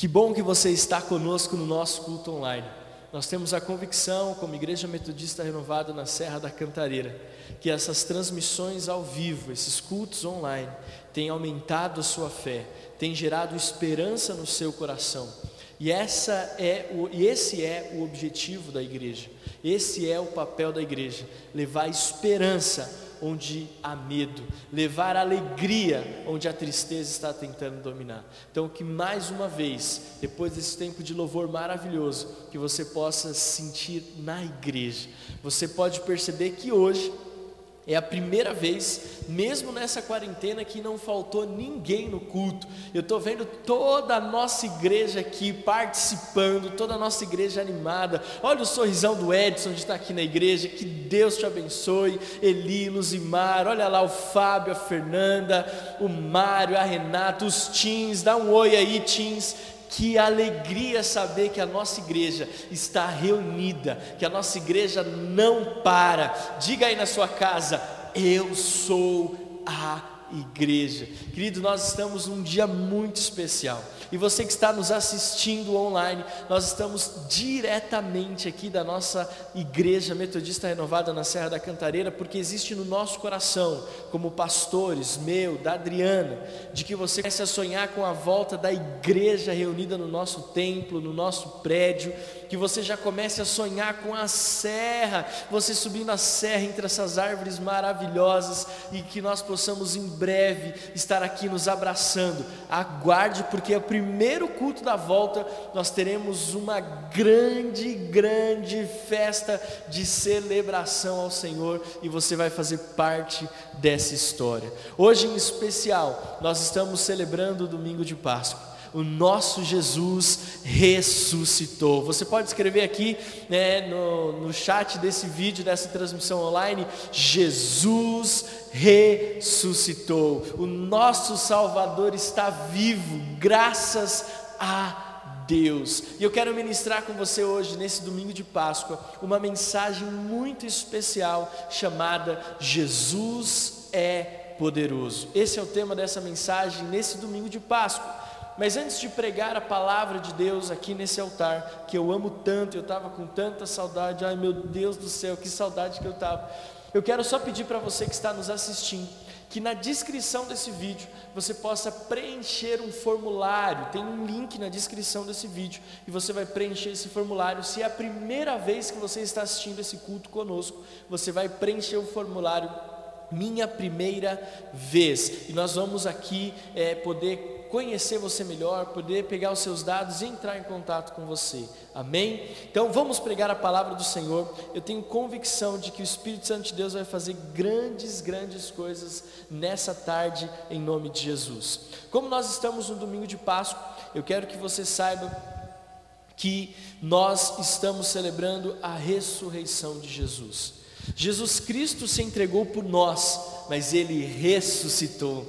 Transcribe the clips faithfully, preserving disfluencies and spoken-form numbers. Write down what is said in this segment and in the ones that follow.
Que bom que você está conosco no nosso culto online. Nós temos a convicção, como Igreja Metodista Renovada na Serra da Cantareira, que essas transmissões ao vivo, esses cultos online, têm aumentado a sua fé, têm gerado esperança no seu coração. E essa é o, e esse é o objetivo da igreja, esse é o papel da igreja, levar esperança onde há medo, levar alegria onde a tristeza está tentando dominar. Então que mais uma vez, depois desse tempo de louvor maravilhoso, que você possa sentir na igreja. Você pode perceber que hoje é a primeira vez, mesmo nessa quarentena, que não faltou ninguém no culto. Eu estou vendo toda a nossa igreja aqui participando, toda a nossa igreja animada. Olha o sorrisão do Edson de estar aqui na igreja, que Deus te abençoe. Eli, Luzimar, olha lá o Fábio, a Fernanda, o Mário, a Renata, os teens, dá um oi aí, teens. Que alegria saber que a nossa igreja está reunida, que a nossa igreja não para. Diga aí na sua casa: eu sou a igreja. Querido, nós estamos num dia muito especial. E você que está nos assistindo online, nós estamos diretamente aqui da nossa Igreja Metodista Renovada na Serra da Cantareira, porque existe no nosso coração, como pastores, meu, da Adriana, de que você comece a sonhar com a volta da igreja reunida no nosso templo, no nosso prédio, que você já comece a sonhar com a serra, você subindo a serra entre essas árvores maravilhosas, e que nós possamos em breve estar aqui nos abraçando. Aguarde, porque é o primeiro primeiro culto da volta, nós teremos uma grande, grande festa de celebração ao Senhor, e você vai fazer parte dessa história. Hoje em especial, nós estamos celebrando o domingo de Páscoa. O nosso Jesus ressuscitou. Você pode escrever aqui, né, no, no chat desse vídeo, dessa transmissão online: Jesus ressuscitou, o nosso Salvador está vivo, graças a Deus. E eu quero ministrar com você hoje, nesse domingo de Páscoa, uma mensagem muito especial chamada Jesus é Poderoso. Esse é o tema dessa mensagem nesse domingo de Páscoa. Mas antes de pregar a palavra de Deus aqui nesse altar, que eu amo tanto, eu estava com tanta saudade, ai meu Deus do céu, que saudade que eu estava. Eu quero só pedir para você que está nos assistindo, que na descrição desse vídeo, você possa preencher um formulário. Tem um link na descrição desse vídeo, e você vai preencher esse formulário. Se é a primeira vez que você está assistindo esse culto conosco, você vai preencher o formulário Minha Primeira Vez, e nós vamos aqui é, poder conhecer você melhor, poder pegar os seus dados e entrar em contato com você, amém? Então vamos pregar a palavra do Senhor. Eu tenho convicção de que o Espírito Santo de Deus vai fazer grandes, grandes coisas nessa tarde, em nome de Jesus. Como nós estamos no domingo de Páscoa, eu quero que você saiba que nós estamos celebrando a ressurreição de Jesus. Jesus Cristo se entregou por nós, mas Ele ressuscitou,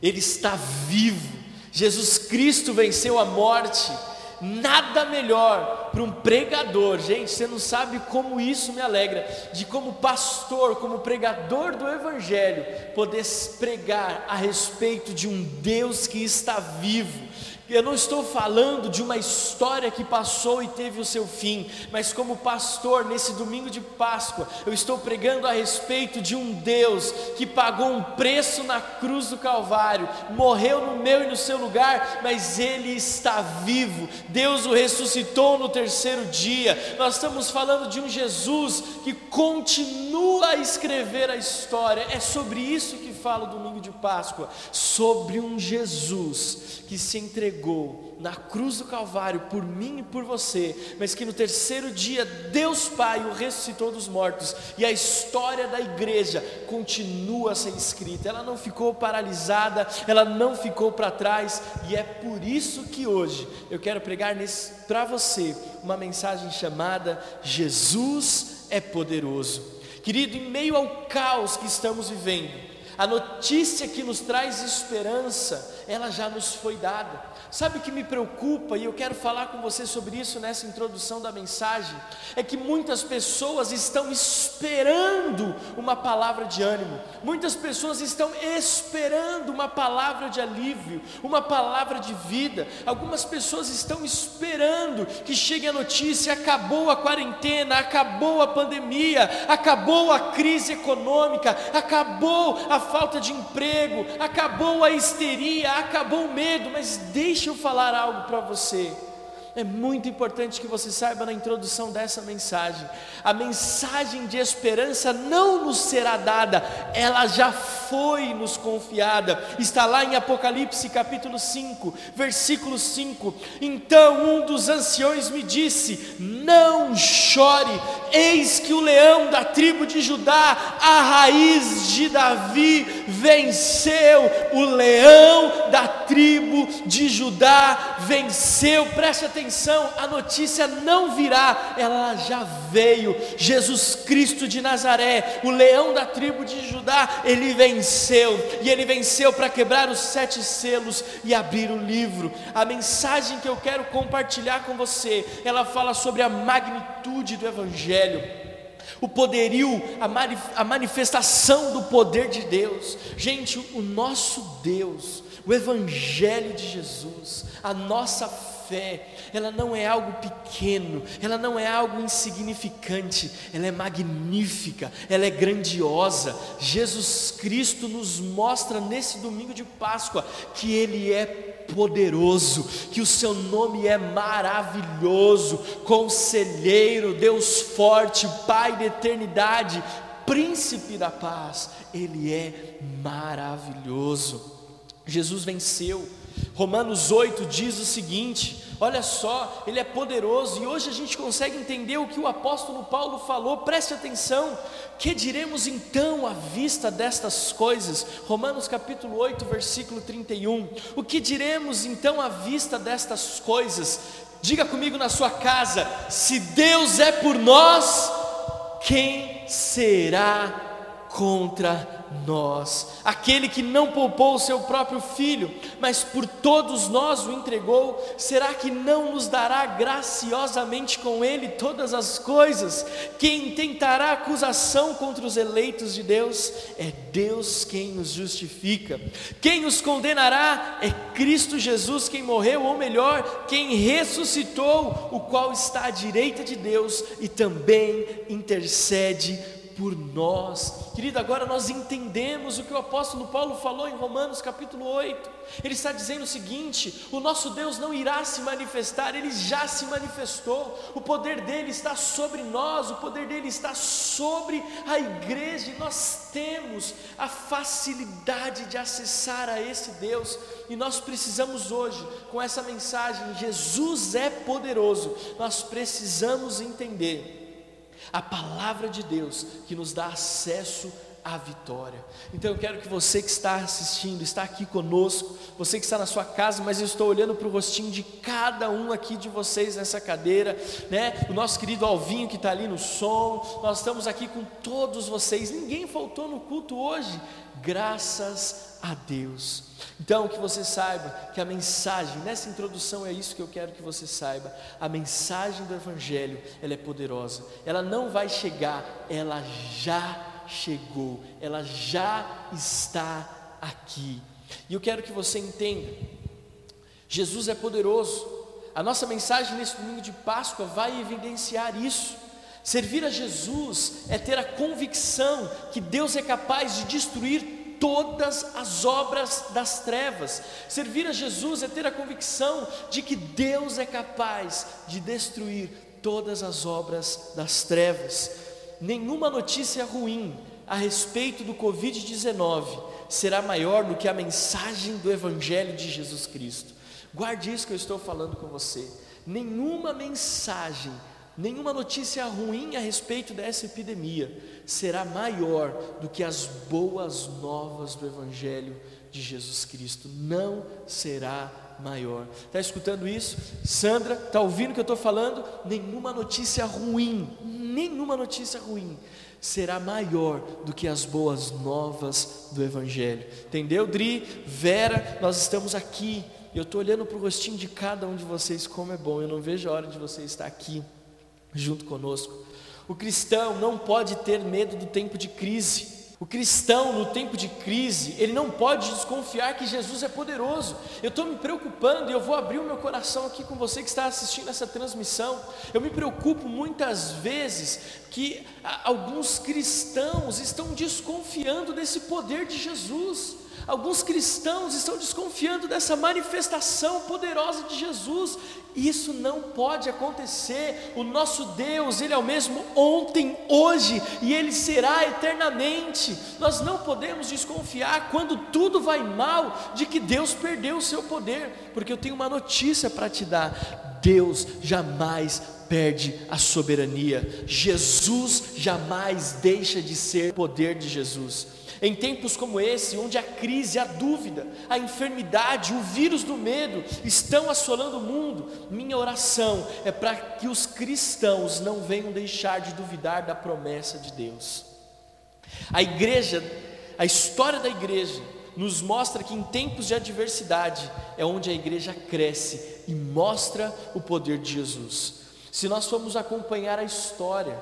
Ele está vivo. Jesus Cristo venceu a morte. Nada melhor para um pregador, gente, você não sabe como isso me alegra, de como pastor, como pregador do Evangelho, poder pregar a respeito de um Deus que está vivo. Eu não estou falando de uma história que passou e teve o seu fim, mas como pastor, nesse domingo de Páscoa, eu estou pregando a respeito de um Deus que pagou um preço na cruz do Calvário, morreu no meu e no seu lugar, mas Ele está vivo, Deus o ressuscitou no terceiro dia. Nós estamos falando de um Jesus que continua a escrever a história. É sobre isso que falo domingo de Páscoa, sobre um Jesus que se entregou na cruz do Calvário por mim e por você, mas que no terceiro dia Deus Pai o ressuscitou dos mortos, e a história da igreja continua a ser escrita. Ela não ficou paralisada, ela não ficou para trás, e é por isso que hoje eu quero pregar para você uma mensagem chamada Jesus é Poderoso. Querido, em meio ao caos que estamos vivendo, a notícia que nos traz esperança ela já nos foi dada. Sabe o que me preocupa, e eu quero falar com você sobre isso nessa introdução da mensagem, é que muitas pessoas estão esperando uma palavra de ânimo, muitas pessoas estão esperando uma palavra de alívio, uma palavra de vida. Algumas pessoas estão esperando que chegue a notícia: acabou a quarentena, acabou a pandemia, acabou a crise econômica, acabou a falta de emprego, acabou a histeria, acabou o medo. Mas deixa eu falar algo para você, é muito importante que você saiba na introdução dessa mensagem: a mensagem de esperança não nos será dada, ela já foi nos confiada. Está lá em Apocalipse capítulo cinco, versículo cinco: então um dos anciões me disse: não chore, eis que o leão da tribo de Judá, a raiz de Davi, venceu. O leão da tribo de Judá venceu. Preste atenção, a notícia não virá, ela já veio. Jesus Cristo de Nazaré, o leão da tribo de Judá, ele venceu, e ele venceu para quebrar os sete selos e abrir o livro. A mensagem que eu quero compartilhar com você, ela fala sobre a magnitude do Evangelho, o poderio, a manifestação do poder de Deus. Gente, o nosso Deus, o Evangelho de Jesus, a nossa fé, fé, ela não é algo pequeno, ela não é algo insignificante, ela é magnífica, ela é grandiosa. Jesus Cristo nos mostra nesse domingo de Páscoa que Ele é poderoso, que o Seu nome é maravilhoso, Conselheiro, Deus forte, Pai da eternidade, Príncipe da paz. Ele é maravilhoso. Jesus venceu. Romanos oito diz o seguinte, olha só, ele é poderoso, e hoje a gente consegue entender o que o apóstolo Paulo falou. Preste atenção: que diremos então à vista destas coisas? Romanos capítulo oito, versículo trinta e um, o que diremos então à vista destas coisas? Diga comigo na sua casa: se Deus é por nós, quem será contra nós? Aquele que não poupou o seu próprio filho, mas por todos nós o entregou, será que não nos dará graciosamente com ele todas as coisas? Quem tentará acusação contra os eleitos de Deus? É Deus quem os justifica. Quem os condenará? É Cristo Jesus, quem morreu, ou melhor, quem ressuscitou, o qual está à direita de Deus e também intercede por nós. Querido, agora nós entendemos o que o apóstolo Paulo falou em Romanos capítulo oito. Ele está dizendo o seguinte: o nosso Deus não irá se manifestar, Ele já se manifestou. O poder dEle está sobre nós, o poder dEle está sobre a igreja, e nós temos a facilidade de acessar a esse Deus. E nós precisamos hoje, com essa mensagem Jesus é poderoso, nós precisamos entender a palavra de Deus que nos dá acesso à vitória. Então eu quero que você que está assistindo, está aqui conosco, você que está na sua casa, mas eu estou olhando para o rostinho de cada um aqui de vocês nessa cadeira, né? O nosso querido Alvinho que está ali no som, nós estamos aqui com todos vocês, ninguém faltou no culto hoje, graças a Deus. Então que você saiba que a mensagem, nessa introdução é isso que eu quero que você saiba: a mensagem do Evangelho, ela é poderosa, ela não vai chegar, ela já chegou, ela já está aqui. E eu quero que você entenda, Jesus é poderoso. A nossa mensagem nesse domingo de Páscoa vai evidenciar isso. Servir a Jesus é ter a convicção que Deus é capaz de destruir todas as obras das trevas. Servir a Jesus é ter a convicção de que Deus é capaz de destruir todas as obras das trevas. Nenhuma notícia ruim a respeito do covid dezenove será maior do que a mensagem do Evangelho de Jesus Cristo. Guarde isso que eu estou falando com você. Nenhuma mensagem, nenhuma notícia ruim a respeito dessa epidemia será maior do que as boas novas do Evangelho de Jesus Cristo. Não será maior. Está escutando isso? Sandra, está ouvindo o que eu estou falando? Nenhuma notícia ruim, nenhuma notícia ruim será maior do que as boas novas do Evangelho. Entendeu, Dri? Vera, nós estamos aqui. Eu estou olhando para o rostinho de cada um de vocês, como é bom. Eu não vejo a hora de você estar aqui junto conosco. O cristão não pode ter medo do tempo de crise. O cristão no tempo de crise, ele não pode desconfiar que Jesus é poderoso. Eu estou me preocupando, e eu vou abrir o meu coração aqui com você que está assistindo essa transmissão. Eu me preocupo muitas vezes que alguns cristãos estão desconfiando desse poder de Jesus. Alguns cristãos estão desconfiando dessa manifestação poderosa de Jesus. Isso não pode acontecer. O nosso Deus, Ele é o mesmo ontem, hoje e Ele será eternamente. Nós não podemos desconfiar, quando tudo vai mal, de que Deus perdeu o seu poder, porque eu tenho uma notícia para te dar: Deus jamais perde a soberania. Jesus jamais deixa de ser o poder de Jesus. Em tempos como esse, onde a crise, a dúvida, a enfermidade, o vírus do medo estão assolando o mundo, minha oração é para que os cristãos não venham deixar de duvidar da promessa de Deus. A igreja, a história da igreja nos mostra que em tempos de adversidade é onde a igreja cresce e mostra o poder de Jesus. Se nós formos acompanhar a história,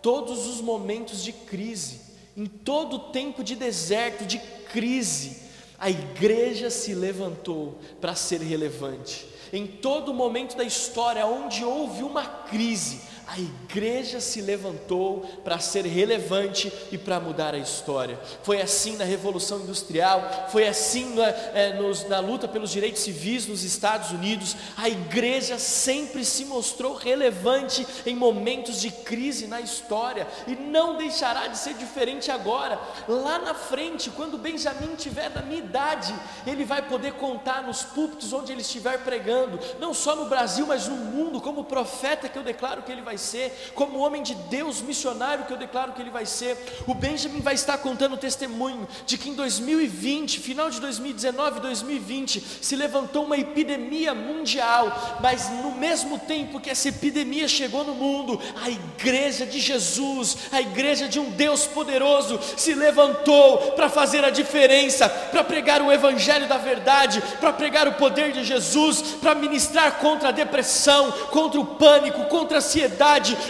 todos os momentos de crise, em todo o tempo de deserto, de crise, a igreja se levantou para ser relevante. Em todo momento da história onde houve uma crise, a igreja se levantou para ser relevante e para mudar a história. Foi assim na Revolução Industrial, foi assim na, é, nos, na luta pelos direitos civis nos Estados Unidos. A igreja sempre se mostrou relevante em momentos de crise na história, e não deixará de ser diferente agora. Lá na frente, quando Benjamin tiver da minha idade, ele vai poder contar nos púlpitos onde ele estiver pregando, não só no Brasil, mas no mundo, como profeta que eu declaro que ele vai ser, como homem de Deus, missionário que eu declaro que ele vai ser. O Benjamin vai estar contando o testemunho de que em dois mil e vinte, final de dois mil e dezenove, dois mil e vinte, se levantou uma epidemia mundial, mas no mesmo tempo que essa epidemia chegou no mundo, a igreja de Jesus, a igreja de um Deus poderoso, se levantou para fazer a diferença, para pregar o evangelho da verdade, para pregar o poder de Jesus, para ministrar contra a depressão, contra o pânico, contra a ansiedade,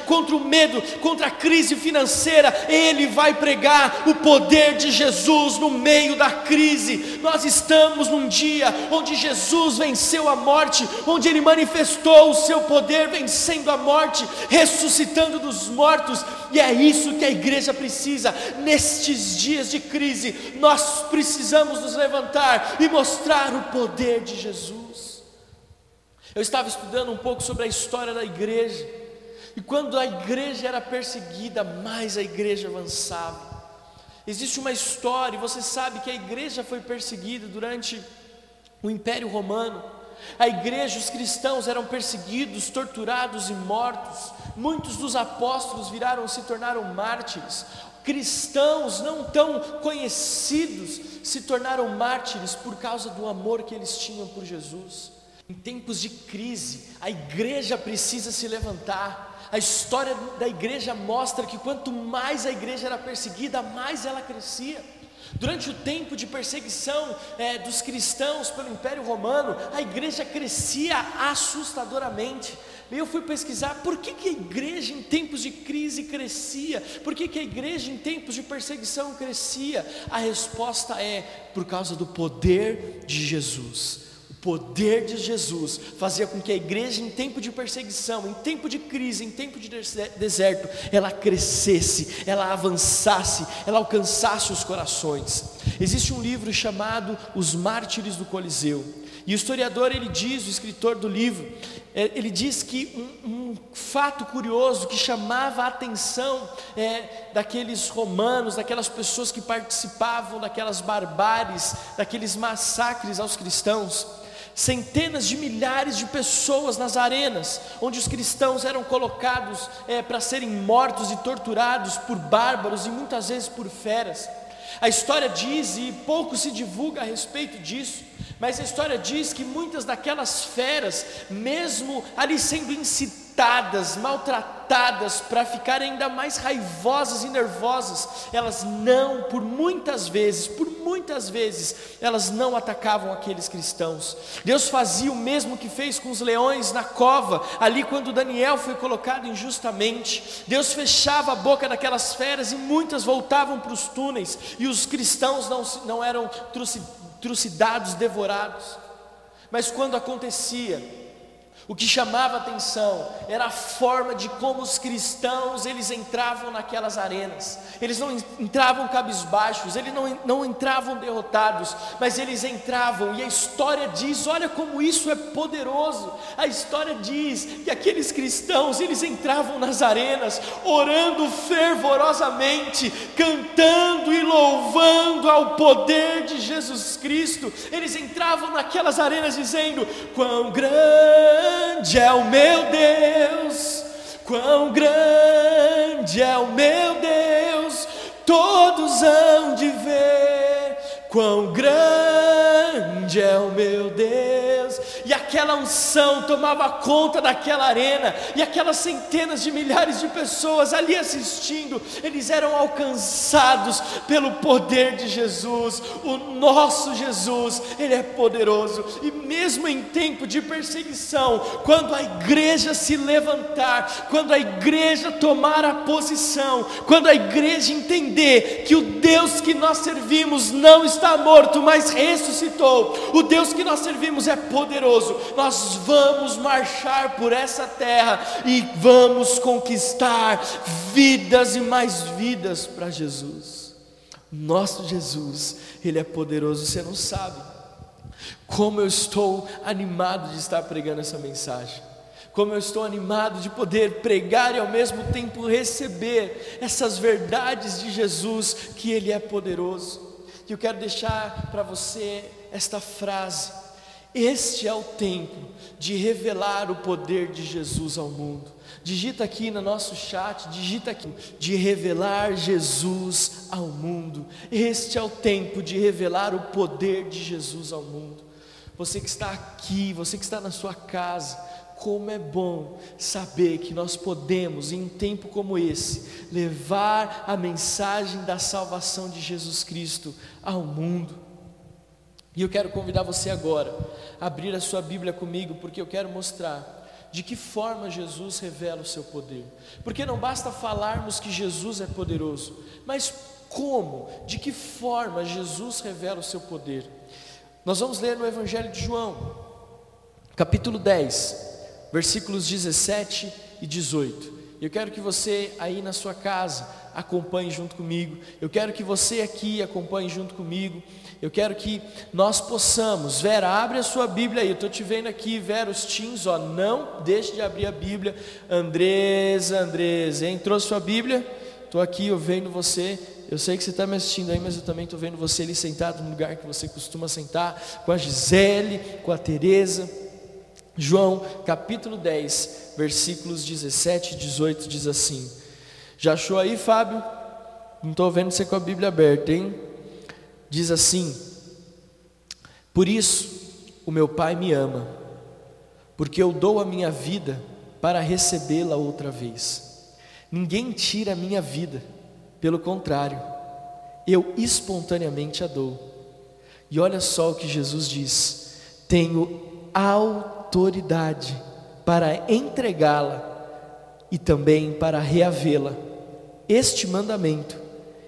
contra o medo, contra a crise financeira. Ele vai pregar o poder de Jesus no meio da crise. Nós estamos num dia onde Jesus venceu a morte, onde Ele manifestou o seu poder vencendo a morte, ressuscitando dos mortos, e é isso que a igreja precisa. Nestes dias de crise, nós precisamos nos levantar e mostrar o poder de Jesus. Eu estava estudando um pouco sobre a história da igreja, e quando a igreja era perseguida, mais a igreja avançava. Existe uma história, e você sabe que a igreja foi perseguida durante o Império Romano. A igreja, os cristãos eram perseguidos, torturados e mortos. Muitos dos apóstolos viraram, se tornaram mártires. Cristãos não tão conhecidos se tornaram mártires por causa do amor que eles tinham por Jesus. Em tempos de crise, a igreja precisa se levantar. A história da igreja mostra que quanto mais a igreja era perseguida, mais ela crescia. Durante o tempo de perseguição é, dos cristãos pelo Império Romano, a igreja crescia assustadoramente. Eu fui pesquisar por que que a igreja em tempos de crise crescia, por que que a igreja em tempos de perseguição crescia. A resposta é por causa do poder de Jesus. O poder de Jesus fazia com que a igreja em tempo de perseguição, em tempo de crise, em tempo de deserto, ela crescesse, ela avançasse, ela alcançasse os corações. Existe um livro chamado Os Mártires do Coliseu, e o historiador, ele diz, o escritor do livro, ele diz que um, um fato curioso que chamava a atenção é, daqueles romanos, daquelas pessoas que participavam daquelas barbáries, daqueles massacres aos cristãos. Centenas de milhares de pessoas nas arenas, onde os cristãos eram colocados é, para serem mortos e torturados por bárbaros e muitas vezes por feras. A história diz, e pouco se divulga a respeito disso, Mas a história diz que muitas daquelas feras, mesmo ali sendo incitadas, maltratadas, para ficarem ainda mais raivosas e nervosas, elas não, por muitas vezes, por muitas vezes, elas não atacavam aqueles cristãos. Deus fazia o mesmo que fez com os leões na cova, ali quando Daniel foi colocado injustamente. Deus fechava a boca daquelas feras e muitas voltavam para os túneis, e os cristãos não, não eram trucidados, devorados. Mas quando acontecia, o que chamava atenção era a forma de como os cristãos, eles entravam naquelas arenas. Eles não entravam cabisbaixos, eles não, não entravam derrotados, mas eles entravam, e a história diz, olha como isso é poderoso, a história diz que aqueles cristãos, eles entravam nas arenas, orando fervorosamente, cantando e louvando ao poder de Jesus Cristo. Eles entravam naquelas arenas dizendo, quão grande Grande é o meu Deus, quão grande é o meu Deus, todos hão de ver, quão grande é o meu Deus. E aquela unção tomava conta daquela arena, e aquelas centenas de milhares de pessoas ali assistindo, eles eram alcançados pelo poder de Jesus. O nosso Jesus, Ele é poderoso, e mesmo em tempo de perseguição, quando a igreja se levantar, quando a igreja tomar a posição, quando a igreja entender que o Deus que nós servimos não está está morto, mas ressuscitou, o Deus que nós servimos é poderoso, nós vamos marchar por essa terra, e vamos conquistar vidas e mais vidas para Jesus. Nosso Jesus, Ele é poderoso. Você não sabe como eu estou animado de estar pregando essa mensagem, como eu estou animado de poder pregar e ao mesmo tempo receber essas verdades de Jesus, que Ele é poderoso. E eu quero deixar para você esta frase: este é o tempo de revelar o poder de Jesus ao mundo. Digita aqui no nosso chat, digita aqui, de revelar Jesus ao mundo. Este é o tempo de revelar o poder de Jesus ao mundo. Você que está aqui, você que está na sua casa, como é bom saber que nós podemos, em um tempo como esse, levar a mensagem da salvação de Jesus Cristo ao mundo. E eu quero convidar você agora a abrir a sua Bíblia comigo, porque eu quero mostrar de que forma Jesus revela o seu poder. Porque não basta falarmos que Jesus é poderoso, mas como, de que forma Jesus revela o seu poder? Nós vamos ler no Evangelho de João, capítulo dez, versículos dezessete e dezoito. Eu quero que você aí na sua casa acompanhe junto comigo. Eu quero que você aqui acompanhe junto comigo. Eu quero que nós possamos. Vera, abre a sua Bíblia aí. Eu estou te vendo aqui, Vera, os teens, ó, não deixe de abrir a Bíblia. Andresa, Andresa, entrou a sua Bíblia? Estou aqui, eu vendo você. Eu sei que você está me assistindo aí, mas eu também estou vendo você ali sentado no lugar que você costuma sentar, com a Gisele, com a Tereza. João capítulo dez, versículos dezessete e dezoito diz assim. Já achou aí, Fábio? Não estou vendo você com a Bíblia aberta, hein? Diz assim: por isso o meu Pai me ama, porque eu dou a minha vida para recebê-la outra vez. Ninguém tira a minha vida, pelo contrário, eu espontaneamente a dou. E olha só o que Jesus diz: tenho autoridade para entregá-la e também para reavê-la. Este mandamento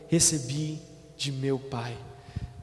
recebi de meu Pai.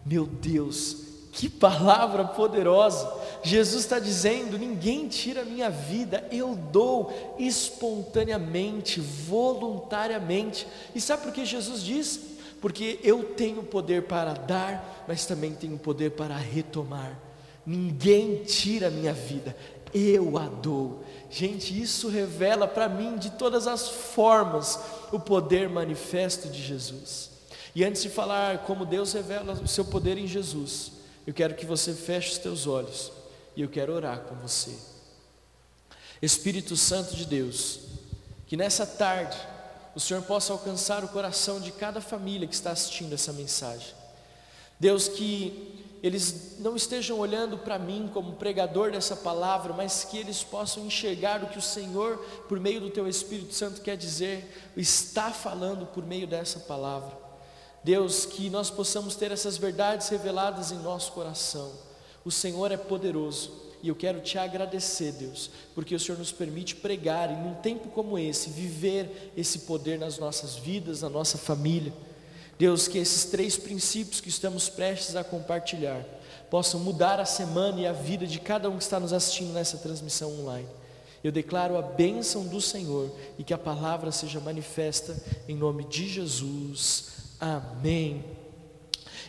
Meu Deus, que palavra poderosa! Jesus está dizendo: ninguém tira a minha vida, eu dou espontaneamente, voluntariamente. E sabe por que Jesus diz? Porque eu tenho poder para dar, mas também tenho poder para retomar. Ninguém tira a minha vida, eu a dou. Gente, isso revela para mim de todas as formas o poder manifesto de Jesus. E antes de falar como Deus revela o seu poder em Jesus, eu quero que você feche os teus olhos e eu quero orar com você. Espírito Santo de Deus, que nessa tarde o Senhor possa alcançar o coração de cada família que está assistindo essa mensagem. Deus, que eles não estejam olhando para mim como pregador dessa palavra, mas que eles possam enxergar o que o Senhor, por meio do teu Espírito Santo, quer dizer, está falando por meio dessa palavra. Deus, que nós possamos ter essas verdades reveladas em nosso coração. O Senhor é poderoso. E eu quero te agradecer, Deus, porque o Senhor nos permite pregar e num tempo como esse, viver esse poder nas nossas vidas, na nossa família. Deus, que esses três princípios que estamos prestes a compartilhar possam mudar a semana e a vida de cada um que está nos assistindo nessa transmissão online. Eu declaro a bênção do Senhor e que a palavra seja manifesta em nome de Jesus. Amém.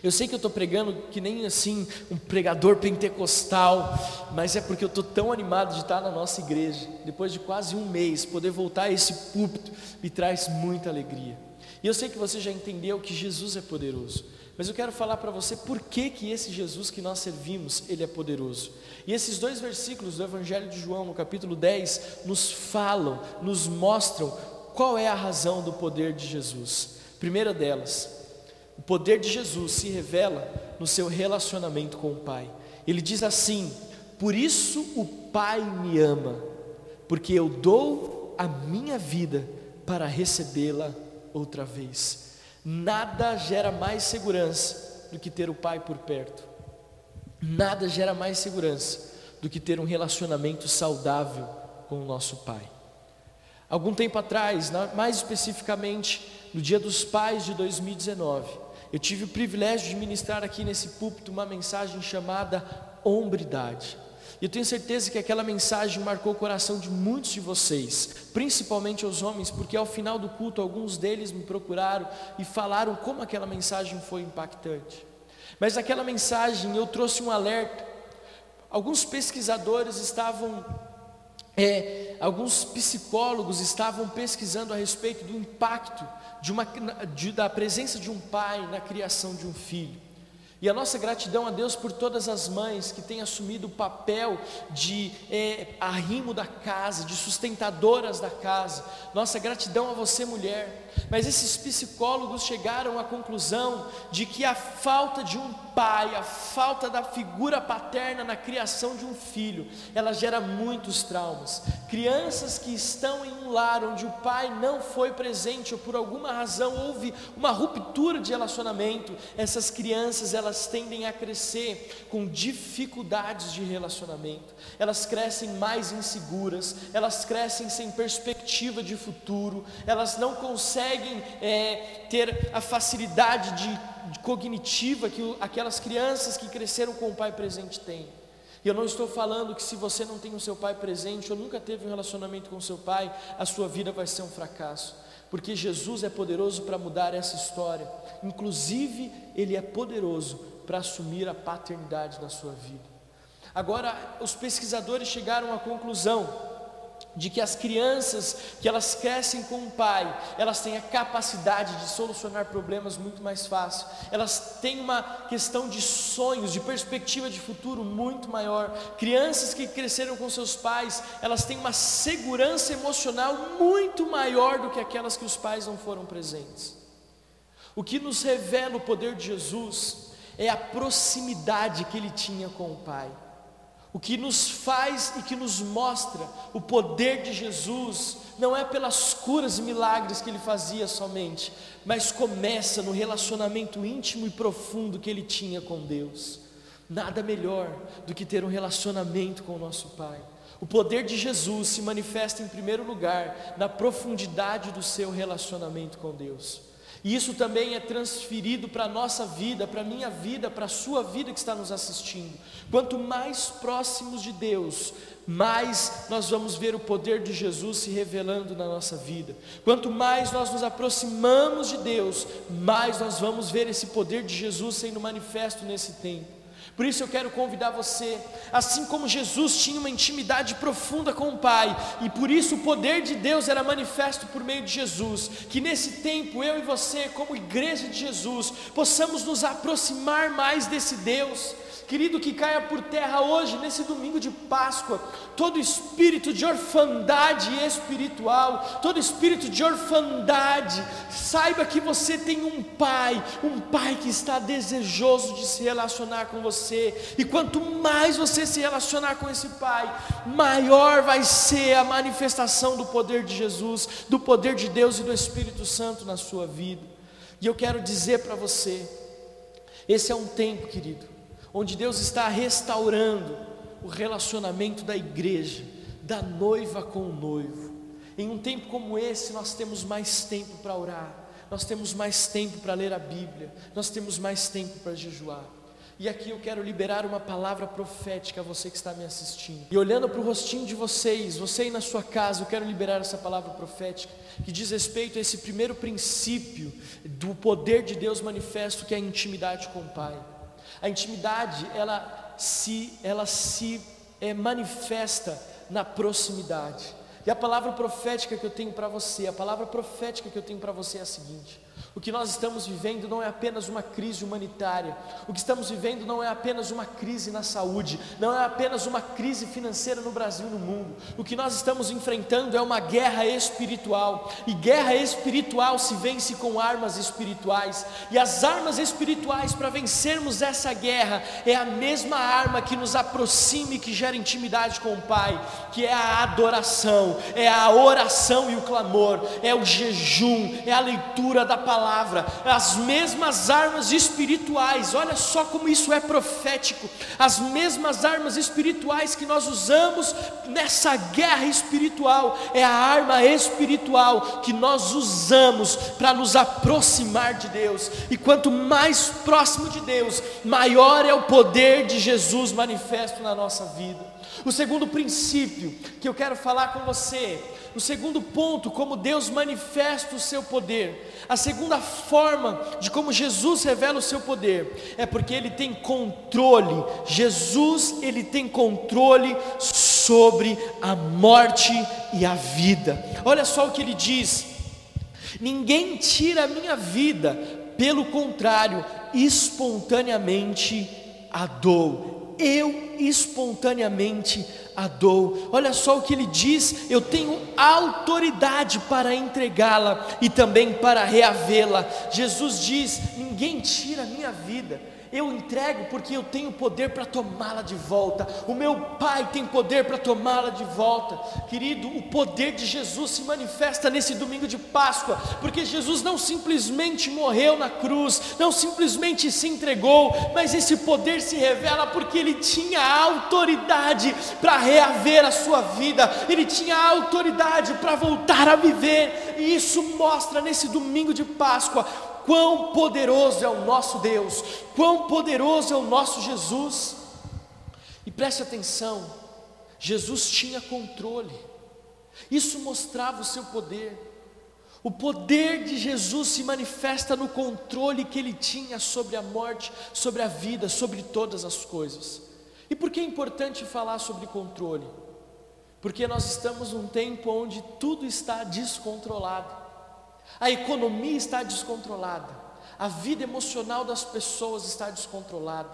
Eu sei que eu estou pregando que nem assim um pregador pentecostal, mas é porque eu estou tão animado de estar na nossa igreja. Depois de quase um mês, poder voltar a esse púlpito me traz muita alegria. E eu sei que você já entendeu que Jesus é poderoso, mas eu quero falar para você por que que esse Jesus que nós servimos, ele é poderoso. E esses dois versículos do Evangelho de João, no capítulo dez, nos falam, nos mostram qual é a razão do poder de Jesus. Primeira delas, o poder de Jesus se revela no seu relacionamento com o Pai. Ele diz assim: por isso o Pai me ama, porque eu dou a minha vida para recebê-la outra vez. Nada gera mais segurança do que ter o Pai por perto. Nada gera mais segurança do que ter um relacionamento saudável com o nosso Pai. Algum tempo atrás, mais especificamente no Dia dos Pais de dois mil e dezenove, eu tive o privilégio de ministrar aqui nesse púlpito uma mensagem chamada hombridade. E eu tenho certeza que aquela mensagem marcou o coração de muitos de vocês, principalmente os homens, porque ao final do culto alguns deles me procuraram e falaram como aquela mensagem foi impactante. Mas naquela mensagem eu trouxe um alerta. Alguns pesquisadores estavam... É, alguns psicólogos estavam pesquisando a respeito do impacto de uma, de, da presença de um pai na criação de um filho. E a nossa gratidão a Deus por todas as mães que têm assumido o papel de é, arrimo da casa, de sustentadoras da casa. Nossa gratidão a você, mulher. Mas esses psicólogos chegaram à conclusão de que a falta de um pai, a falta da figura paterna na criação de um filho, ela gera muitos traumas. Crianças que estão em um lar onde o pai não foi presente, ou por alguma razão houve uma ruptura de relacionamento, essas crianças elas tendem a crescer com dificuldades de relacionamento, elas crescem mais inseguras, elas crescem sem perspectiva de futuro, elas não conseguem conseguem é, ter a facilidade de, de cognitiva que aquelas crianças que cresceram com o pai presente têm. E eu não estou falando que se você não tem o seu pai presente, ou nunca teve um relacionamento com o seu pai, a sua vida vai ser um fracasso, porque Jesus é poderoso para mudar essa história. Inclusive ele é poderoso para assumir a paternidade na sua vida. Agora, os pesquisadores chegaram à conclusão de que as crianças que elas crescem com o pai, elas têm a capacidade de solucionar problemas muito mais fácil, elas têm uma questão de sonhos, de perspectiva de futuro muito maior. Crianças que cresceram com seus pais, elas têm uma segurança emocional muito maior do que aquelas que os pais não foram presentes. O que nos revela o poder de Jesus é a proximidade que ele tinha com o pai. O que nos faz e que nos mostra o poder de Jesus não é pelas curas e milagres que ele fazia somente, mas começa no relacionamento íntimo e profundo que ele tinha com Deus. Nada melhor do que ter um relacionamento com o nosso Pai. O poder de Jesus se manifesta em primeiro lugar na profundidade do seu relacionamento com Deus. E isso também é transferido para a nossa vida, para a minha vida, para a sua vida que está nos assistindo. Quanto mais próximos de Deus, mais nós vamos ver o poder de Jesus se revelando na nossa vida. Quanto mais nós nos aproximamos de Deus, mais nós vamos ver esse poder de Jesus sendo manifesto nesse tempo. Por isso eu quero convidar você, assim como Jesus tinha uma intimidade profunda com o Pai, e por isso o poder de Deus era manifesto por meio de Jesus, que nesse tempo eu e você, como igreja de Jesus, possamos nos aproximar mais desse Deus, Querido, que caia por terra hoje, nesse domingo de Páscoa, todo espírito de orfandade espiritual, todo espírito de orfandade. Saiba que você tem um pai, um pai que está desejoso de se relacionar com você, e quanto mais você se relacionar com esse pai, maior vai ser a manifestação do poder de Jesus, do poder de Deus e do Espírito Santo na sua vida. E eu quero dizer para você, esse é um tempo, querido, onde Deus está restaurando o relacionamento da igreja, da noiva com o noivo. Em um tempo como esse, nós temos mais tempo para orar, nós temos mais tempo para ler a Bíblia, nós temos mais tempo para jejuar. E aqui eu quero liberar uma palavra profética a você que está me assistindo, e olhando para o rostinho de vocês, você aí na sua casa, eu quero liberar essa palavra profética, que diz respeito a esse primeiro princípio do poder de Deus manifesto, que é a intimidade com o Pai. A intimidade, ela se, ela se é, manifesta na proximidade. E a palavra profética que eu tenho para você, a palavra profética que eu tenho para você é a seguinte: o que nós estamos vivendo não é apenas uma crise humanitária, o que estamos vivendo não é apenas uma crise na saúde, não é apenas uma crise financeira no Brasil e no mundo. O que nós estamos enfrentando é uma guerra espiritual, e guerra espiritual se vence com armas espirituais, e as armas espirituais para vencermos essa guerra é a mesma arma que nos aproxima e que gera intimidade com o Pai, que é a adoração, é a oração e o clamor, é o jejum, é a leitura da palavra, as mesmas armas espirituais. Olha só como isso é profético, as mesmas armas espirituais que nós usamos nessa guerra espiritual, é a arma espiritual que nós usamos para nos aproximar de Deus, e quanto mais próximo de Deus, maior é o poder de Jesus manifesto na nossa vida. O segundo princípio que eu quero falar com você, o segundo ponto como Deus manifesta o seu poder, a segunda forma de como Jesus revela o seu poder, é porque Ele tem controle. Jesus, Ele tem controle sobre a morte e a vida. Olha só o que Ele diz: ninguém tira a minha vida, pelo contrário, espontaneamente a dou. Eu espontaneamente a dou. Olha só o que Ele diz: eu tenho autoridade para entregá-la e também para reavê-la. Jesus diz: ninguém tira a minha vida, eu entrego porque eu tenho poder para tomá-la de volta, o meu Pai tem poder para tomá-la de volta. Querido, o poder de Jesus se manifesta nesse domingo de Páscoa, porque Jesus não simplesmente morreu na cruz, não simplesmente se entregou, mas esse poder se revela porque Ele tinha autoridade para reaver a sua vida, Ele tinha autoridade para voltar a viver, e isso mostra nesse domingo de Páscoa quão poderoso é o nosso Deus, quão poderoso é o nosso Jesus. E preste atenção, Jesus tinha controle, isso mostrava o seu poder. O poder de Jesus se manifesta no controle que Ele tinha sobre a morte, sobre a vida, sobre todas as coisas. E por que é importante falar sobre controle? Porque nós estamos num tempo onde tudo está descontrolado. A economia está descontrolada, a vida emocional das pessoas está descontrolada,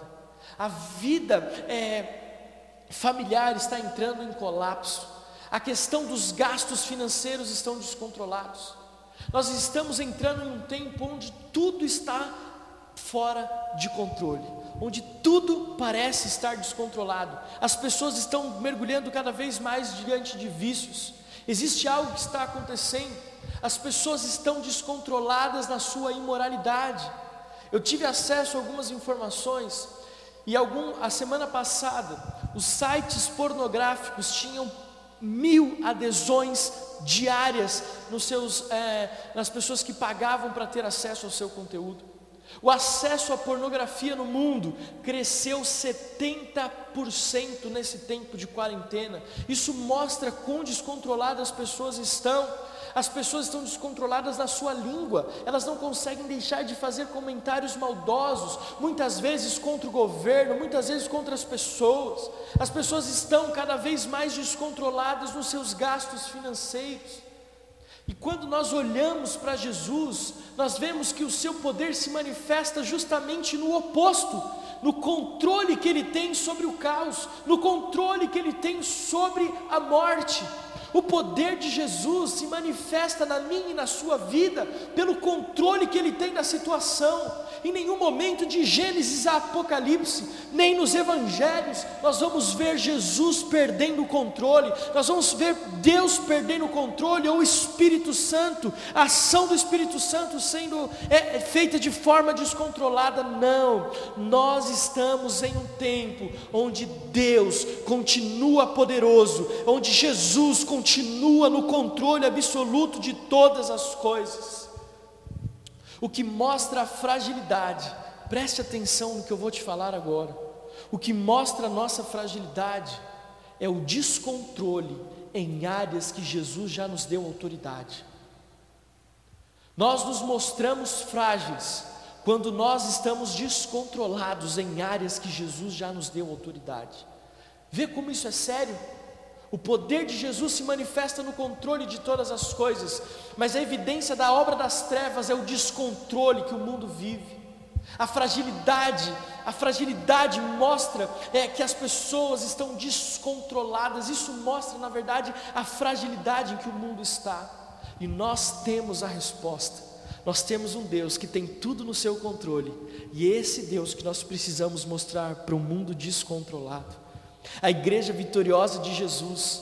a vida é, familiar está entrando em colapso, a questão dos gastos financeiros estão descontrolados. Nós estamos entrando em um tempo onde tudo está fora de controle, onde tudo parece estar descontrolado. As pessoas estão mergulhando cada vez mais diante de vícios. Existe algo que está acontecendo. As pessoas estão descontroladas na sua imoralidade. Eu tive acesso a algumas informações, e algum, a semana passada, os sites pornográficos tinham mil adesões diárias nos seus, é, nas pessoas que pagavam para ter acesso ao seu conteúdo. O acesso à pornografia no mundo cresceu setenta por cento nesse tempo de quarentena. Isso mostra quão descontroladas as pessoas estão. As pessoas estão descontroladas na sua língua, elas não conseguem deixar de fazer comentários maldosos, muitas vezes contra o governo, muitas vezes contra as pessoas. As pessoas estão cada vez mais descontroladas nos seus gastos financeiros. E quando nós olhamos para Jesus, nós vemos que o seu poder se manifesta justamente no oposto, no controle que Ele tem sobre o caos, no controle que Ele tem sobre a morte. O poder de Jesus se manifesta na minha e na sua vida pelo controle que Ele tem da situação. Em nenhum momento, de Gênesis a Apocalipse, nem nos Evangelhos, nós vamos ver Jesus perdendo o controle, nós vamos ver Deus perdendo o controle, ou o Espírito Santo, a ação do Espírito Santo sendo é, é feita de forma descontrolada. Não, nós estamos em um tempo onde Deus continua poderoso, onde Jesus continua continua no controle absoluto de todas as coisas, o que mostra a fragilidade. Preste atenção no que eu vou te falar agora. O que mostra a nossa fragilidade é o descontrole em áreas que Jesus já nos deu autoridade. Nós nos mostramos frágeis quando nós estamos descontrolados em áreas que Jesus já nos deu autoridade. Vê como isso é sério? O poder de Jesus se manifesta no controle de todas as coisas, mas a evidência da obra das trevas é o descontrole que o mundo vive. A fragilidade, a fragilidade mostra é, que as pessoas estão descontroladas. Isso mostra, na verdade, a fragilidade em que o mundo está. E nós temos a resposta. Nós temos um Deus que tem tudo no seu controle, e esse Deus que nós precisamos mostrar para o mundo descontrolado. A igreja vitoriosa de Jesus,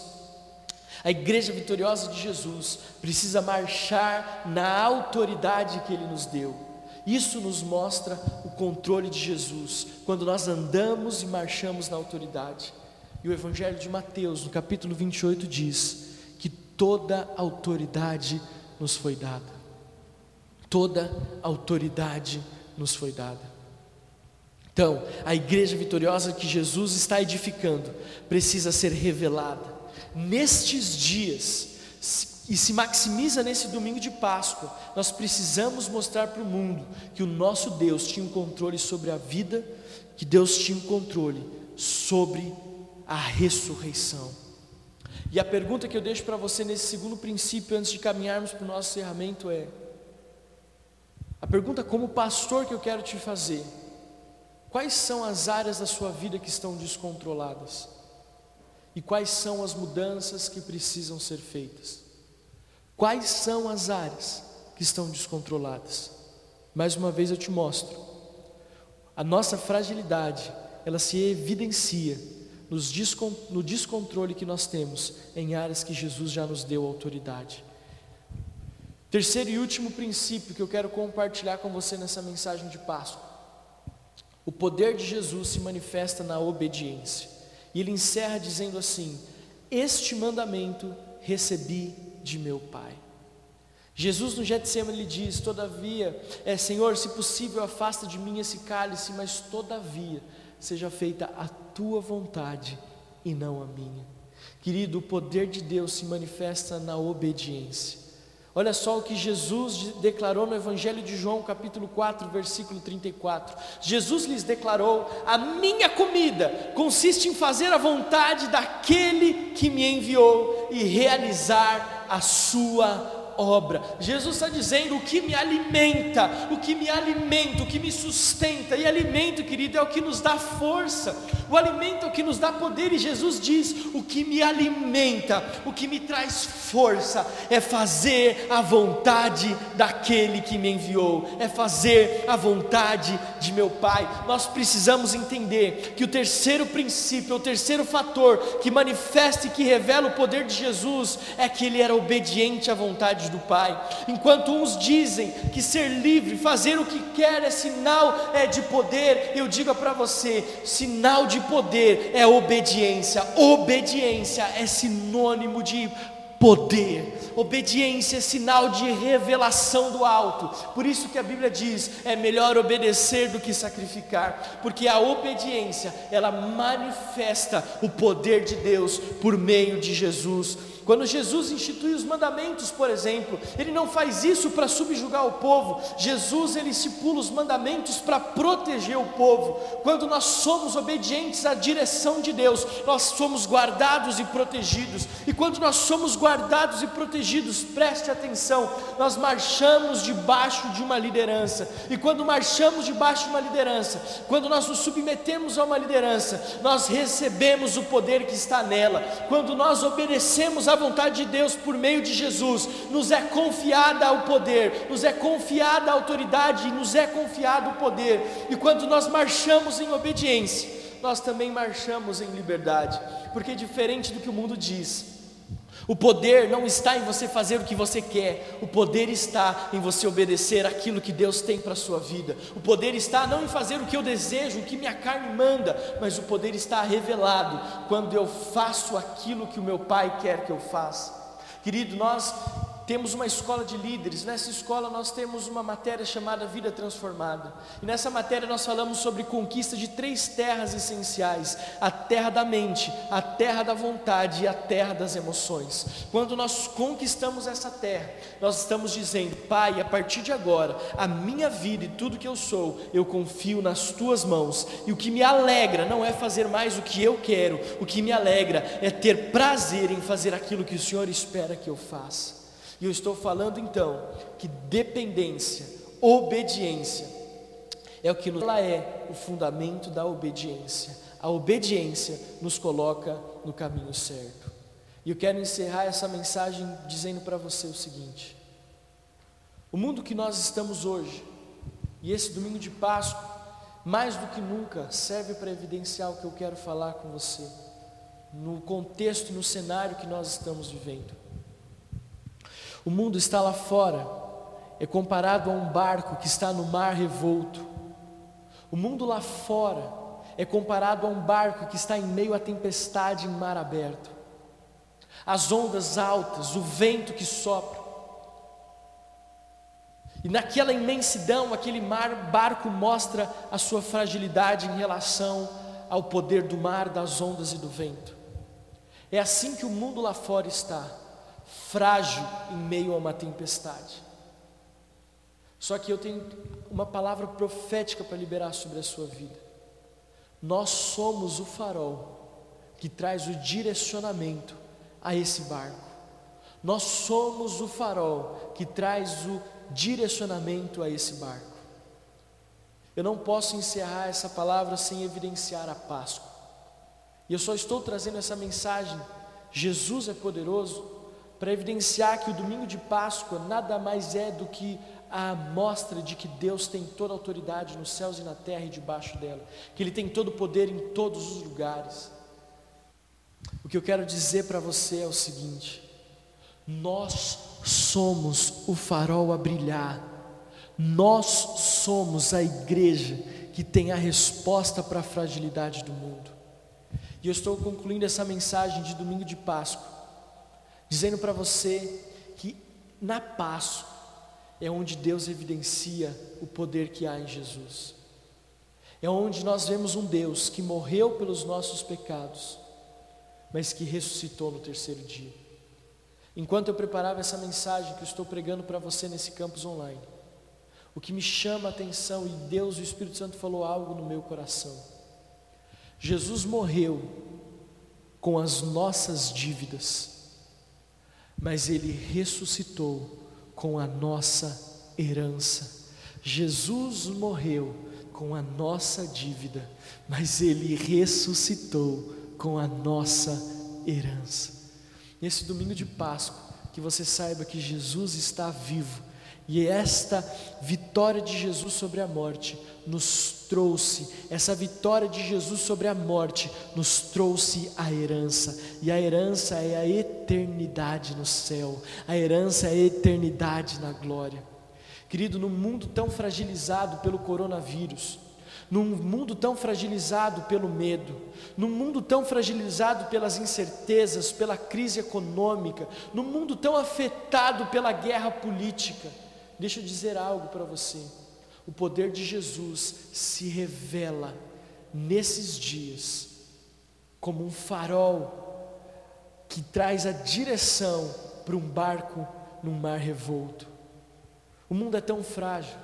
a igreja vitoriosa de Jesus precisa marchar na autoridade que Ele nos deu. Isso nos mostra o controle de Jesus, quando nós andamos e marchamos na autoridade. E o Evangelho de Mateus, no capítulo vinte e oito, diz que toda autoridade nos foi dada. Toda autoridade nos foi dada. Então, a igreja vitoriosa que Jesus está edificando precisa ser revelada nestes dias, e se maximiza nesse domingo de Páscoa. Nós precisamos mostrar para o mundo que o nosso Deus tinha um controle sobre a vida, que Deus tinha um controle sobre a ressurreição. E a pergunta que eu deixo para você nesse segundo princípio, antes de caminharmos para o nosso encerramento, é a pergunta como pastor que eu quero te fazer: quais são as áreas da sua vida que estão descontroladas? E quais são as mudanças que precisam ser feitas? Quais são as áreas que estão descontroladas? Mais uma vez eu te mostro. A nossa fragilidade, ela se evidencia nos descon- no descontrole que nós temos em áreas que Jesus já nos deu autoridade. Terceiro e último princípio que eu quero compartilhar com você nessa mensagem de Páscoa: o poder de Jesus se manifesta na obediência. E Ele encerra dizendo assim: este mandamento recebi de meu Pai. Jesus no Getsêmani diz: todavia, é, Senhor, se possível afasta de mim esse cálice, mas todavia seja feita a Tua vontade e não a minha. Querido, o poder de Deus se manifesta na obediência. Olha só o que Jesus declarou no Evangelho de João, capítulo quatro, versículo trinta e quatro. Jesus lhes declarou: a minha comida consiste em fazer a vontade daquele que me enviou e realizar a sua obra. Jesus está dizendo: o que me alimenta, o que me alimenta, o que me sustenta. E alimento, querido, é o que nos dá força. O alimento é o que nos dá poder. E Jesus diz: o que me alimenta, o que me traz força, é fazer a vontade daquele que me enviou, é fazer a vontade de meu Pai. Nós precisamos entender que o terceiro princípio, o terceiro fator que manifesta e que revela o poder de Jesus, é que Ele era obediente à vontade do Pai. Enquanto uns dizem que ser livre, fazer o que quer, é sinal é de poder, eu digo para você: sinal de poder é obediência. Obediência é sinônimo de poder. Obediência é sinal de revelação do alto. Por isso que a Bíblia diz: é melhor obedecer do que sacrificar, porque a obediência, ela manifesta o poder de Deus por meio de Jesus. Quando Jesus institui os mandamentos, por exemplo, Ele não faz isso para subjugar o povo. Jesus, Ele estipula os mandamentos para proteger o povo. Quando nós somos obedientes à direção de Deus, nós somos guardados e protegidos. E quando nós somos guardados e protegidos, preste atenção, nós marchamos debaixo de uma liderança. E quando marchamos debaixo de uma liderança, quando nós nos submetemos a uma liderança, nós recebemos o poder que está nela. Quando nós obedecemos à vontade de Deus por meio de Jesus, nos é confiada o poder, nos é confiada a autoridade e nos é confiado o poder. E quando nós marchamos em obediência, nós também marchamos em liberdade, porque é diferente do que o mundo diz. O poder não está em você fazer o que você quer, o poder está em você obedecer aquilo que Deus tem para a sua vida. O poder está não em fazer o que eu desejo, o que minha carne manda, mas o poder está revelado quando eu faço aquilo que o meu Pai quer que eu faça. Querido, nós temos uma escola de líderes. Nessa escola nós temos uma matéria chamada Vida Transformada, e nessa matéria nós falamos sobre conquista de três terras essenciais: a terra da mente, a terra da vontade e a terra das emoções. Quando nós conquistamos essa terra, nós estamos dizendo: Pai, a partir de agora, a minha vida e tudo que eu sou, eu confio nas Tuas mãos, e o que me alegra não é fazer mais o que eu quero, o que me alegra é ter prazer em fazer aquilo que o Senhor espera que eu faça. E eu estou falando então que dependência, obediência, é o que nos... ela é o fundamento da obediência. A obediência nos coloca no caminho certo. E eu quero encerrar essa mensagem dizendo para você o seguinte: o mundo que nós estamos hoje, e esse domingo de Páscoa, mais do que nunca serve para evidenciar o que eu quero falar com você, no contexto e no cenário que nós estamos vivendo. O mundo está lá fora, é comparado a um barco que está no mar revolto. O mundo lá fora é comparado a um barco que está em meio à tempestade em mar aberto. As ondas altas, o vento que sopra. E naquela imensidão, aquele mar, barco mostra a sua fragilidade em relação ao poder do mar, das ondas e do vento. É assim que o mundo lá fora está. Frágil em meio a uma tempestade. Só que eu tenho uma palavra profética para liberar sobre a sua vida. Nós somos o farol que traz o direcionamento a esse barco. Nós somos o farol que traz o direcionamento a esse barco. Eu não posso encerrar essa palavra sem evidenciar a Páscoa. E eu só estou trazendo essa mensagem: Jesus é poderoso, para evidenciar que o domingo de Páscoa nada mais é do que a amostra de que Deus tem toda a autoridade nos céus e na terra e debaixo dela, que Ele tem todo o poder em todos os lugares. O que eu quero dizer para você é o seguinte: nós somos o farol a brilhar, nós somos a igreja que tem a resposta para a fragilidade do mundo. E eu estou concluindo essa mensagem de domingo de Páscoa dizendo para você que na Páscoa é onde Deus evidencia o poder que há em Jesus. É onde nós vemos um Deus que morreu pelos nossos pecados, mas que ressuscitou no terceiro dia. Enquanto eu preparava essa mensagem que eu estou pregando para você nesse campus online, o que me chama a atenção, e Deus, o Espírito Santo, falou algo no meu coração: Jesus morreu com as nossas dívidas, mas Ele ressuscitou com a nossa herança. Jesus morreu com a nossa dívida, mas Ele ressuscitou com a nossa herança. Nesse domingo de Páscoa, que você saiba que Jesus está vivo, e esta vitória de Jesus sobre a morte nos trouxe, essa vitória de Jesus sobre a morte nos trouxe a herança, e a herança é a eternidade no céu, a herança é a eternidade na glória. Querido, num mundo tão fragilizado pelo coronavírus, num mundo tão fragilizado pelo medo, num mundo tão fragilizado pelas incertezas, pela crise econômica, num mundo tão afetado pela guerra política, deixa eu dizer algo para você: o poder de Jesus se revela nesses dias como um farol que traz a direção para um barco num mar revolto. O mundo é tão frágil.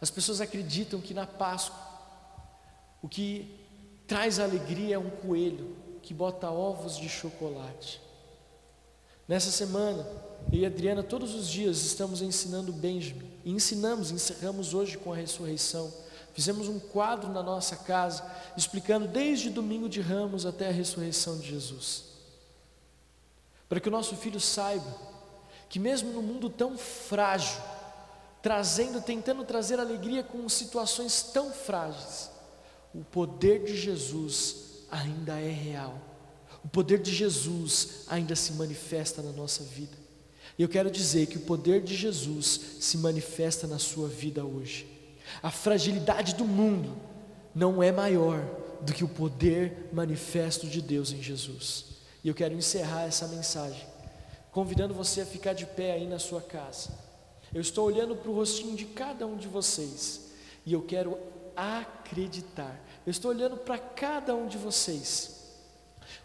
As pessoas acreditam que na Páscoa o que traz alegria é um coelho que bota ovos de chocolate. Nessa semana, eu e a Adriana, todos os dias estamos ensinando Benjamin, e ensinamos, encerramos hoje com a ressurreição. Fizemos um quadro na nossa casa, explicando desde domingo de Ramos até a ressurreição de Jesus, para que o nosso filho saiba que mesmo no mundo tão frágil, trazendo, tentando trazer alegria com situações tão frágeis, o poder de Jesus ainda é real. O poder de Jesus ainda se manifesta na nossa vida. E eu quero dizer que o poder de Jesus se manifesta na sua vida hoje. A fragilidade do mundo não é maior do que o poder manifesto de Deus em Jesus. E eu quero encerrar essa mensagem convidando você a ficar de pé aí na sua casa. Eu estou olhando para o rostinho de cada um de vocês e eu quero acreditar. Eu estou olhando para cada um de vocês.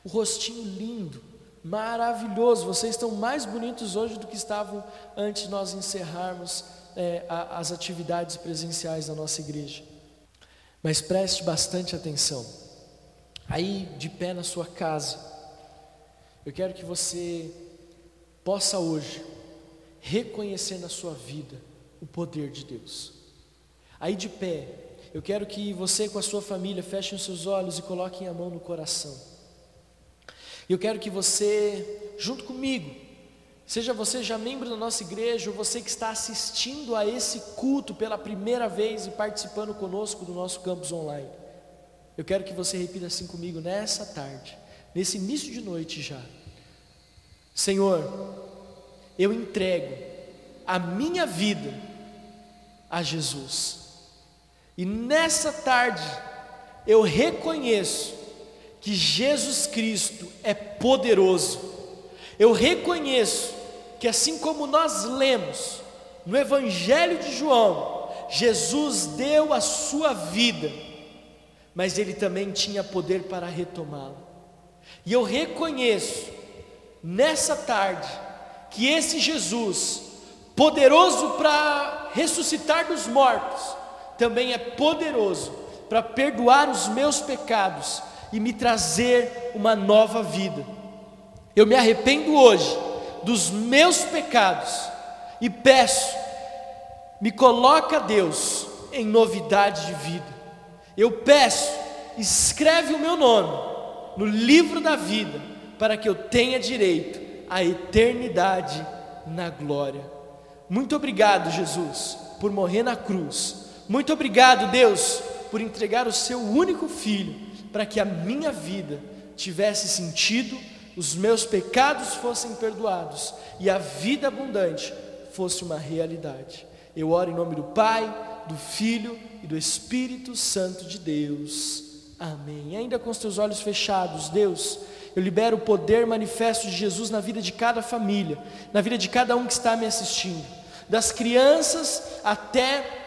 O rostinho lindo, maravilhoso, vocês estão mais bonitos hoje do que estavam antes de nós encerrarmos é, a, as atividades presenciais da nossa igreja. Mas preste bastante atenção, aí de pé na sua casa, eu quero que você possa hoje reconhecer na sua vida o poder de Deus. Aí de pé, eu quero que você com a sua família fechem os seus olhos e coloquem a mão no coração. E eu quero que você, junto comigo, seja você já membro da nossa igreja, ou você que está assistindo a esse culto pela primeira vez e participando conosco do nosso campus online, eu quero que você repita assim comigo nessa tarde, nesse início de noite já: Senhor, eu entrego a minha vida a Jesus, e nessa tarde eu reconheço que Jesus Cristo é poderoso. Eu reconheço que, assim como nós lemos no Evangelho de João, Jesus deu a sua vida, mas Ele também tinha poder para retomá-la. E eu reconheço nessa tarde que esse Jesus, poderoso para ressuscitar dos mortos, também é poderoso para perdoar os meus pecados e me trazer uma nova vida. Eu me arrependo hoje dos meus pecados e peço, me coloca, Deus, em novidade de vida. Eu peço, escreve o meu nome no livro da vida, para que eu tenha direito à eternidade na glória. Muito obrigado, Jesus, por morrer na cruz. Muito obrigado, Deus, por entregar o seu único filho, para que a minha vida tivesse sentido, os meus pecados fossem perdoados e a vida abundante fosse uma realidade. Eu oro em nome do Pai, do Filho e do Espírito Santo de Deus. Amém. E ainda com os teus olhos fechados, Deus, eu libero o poder manifesto de Jesus na vida de cada família, na vida de cada um que está me assistindo, das crianças até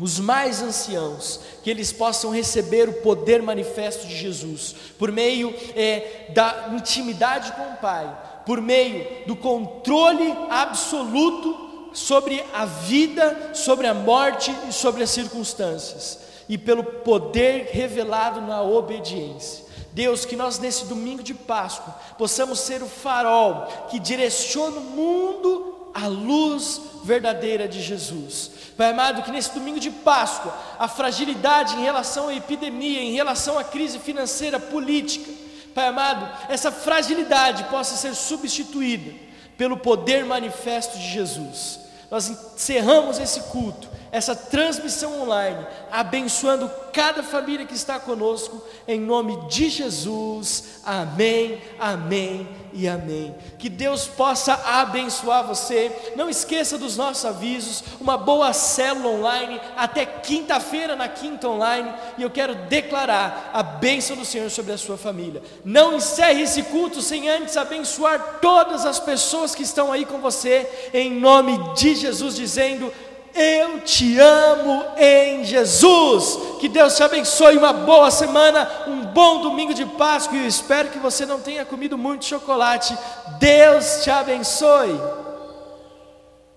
os mais anciãos, que eles possam receber o poder manifesto de Jesus, por meio é, da intimidade com o Pai, por meio do controle absoluto sobre a vida, sobre a morte e sobre as circunstâncias, e pelo poder revelado na obediência. Deus, que nós nesse domingo de Páscoa possamos ser o farol que direciona o mundo a luz verdadeira de Jesus. Pai amado, que nesse domingo de Páscoa, a fragilidade em relação à epidemia, em relação à crise financeira, política, Pai amado, essa fragilidade possa ser substituída pelo poder manifesto de Jesus. Nós encerramos esse culto, essa transmissão online, abençoando cada família que está conosco, em nome de Jesus. Amém, amém e amém. Que Deus possa abençoar você. Não esqueça dos nossos avisos, uma boa célula online, até quinta-feira na Quinta Online, e eu quero declarar a bênção do Senhor sobre a sua família. Não encerre esse culto sem antes abençoar todas as pessoas que estão aí com você, em nome de Jesus, dizendo: eu te amo em Jesus. Que Deus te abençoe, uma boa semana, um bom domingo de Páscoa e eu espero que você não tenha comido muito chocolate. Deus te abençoe.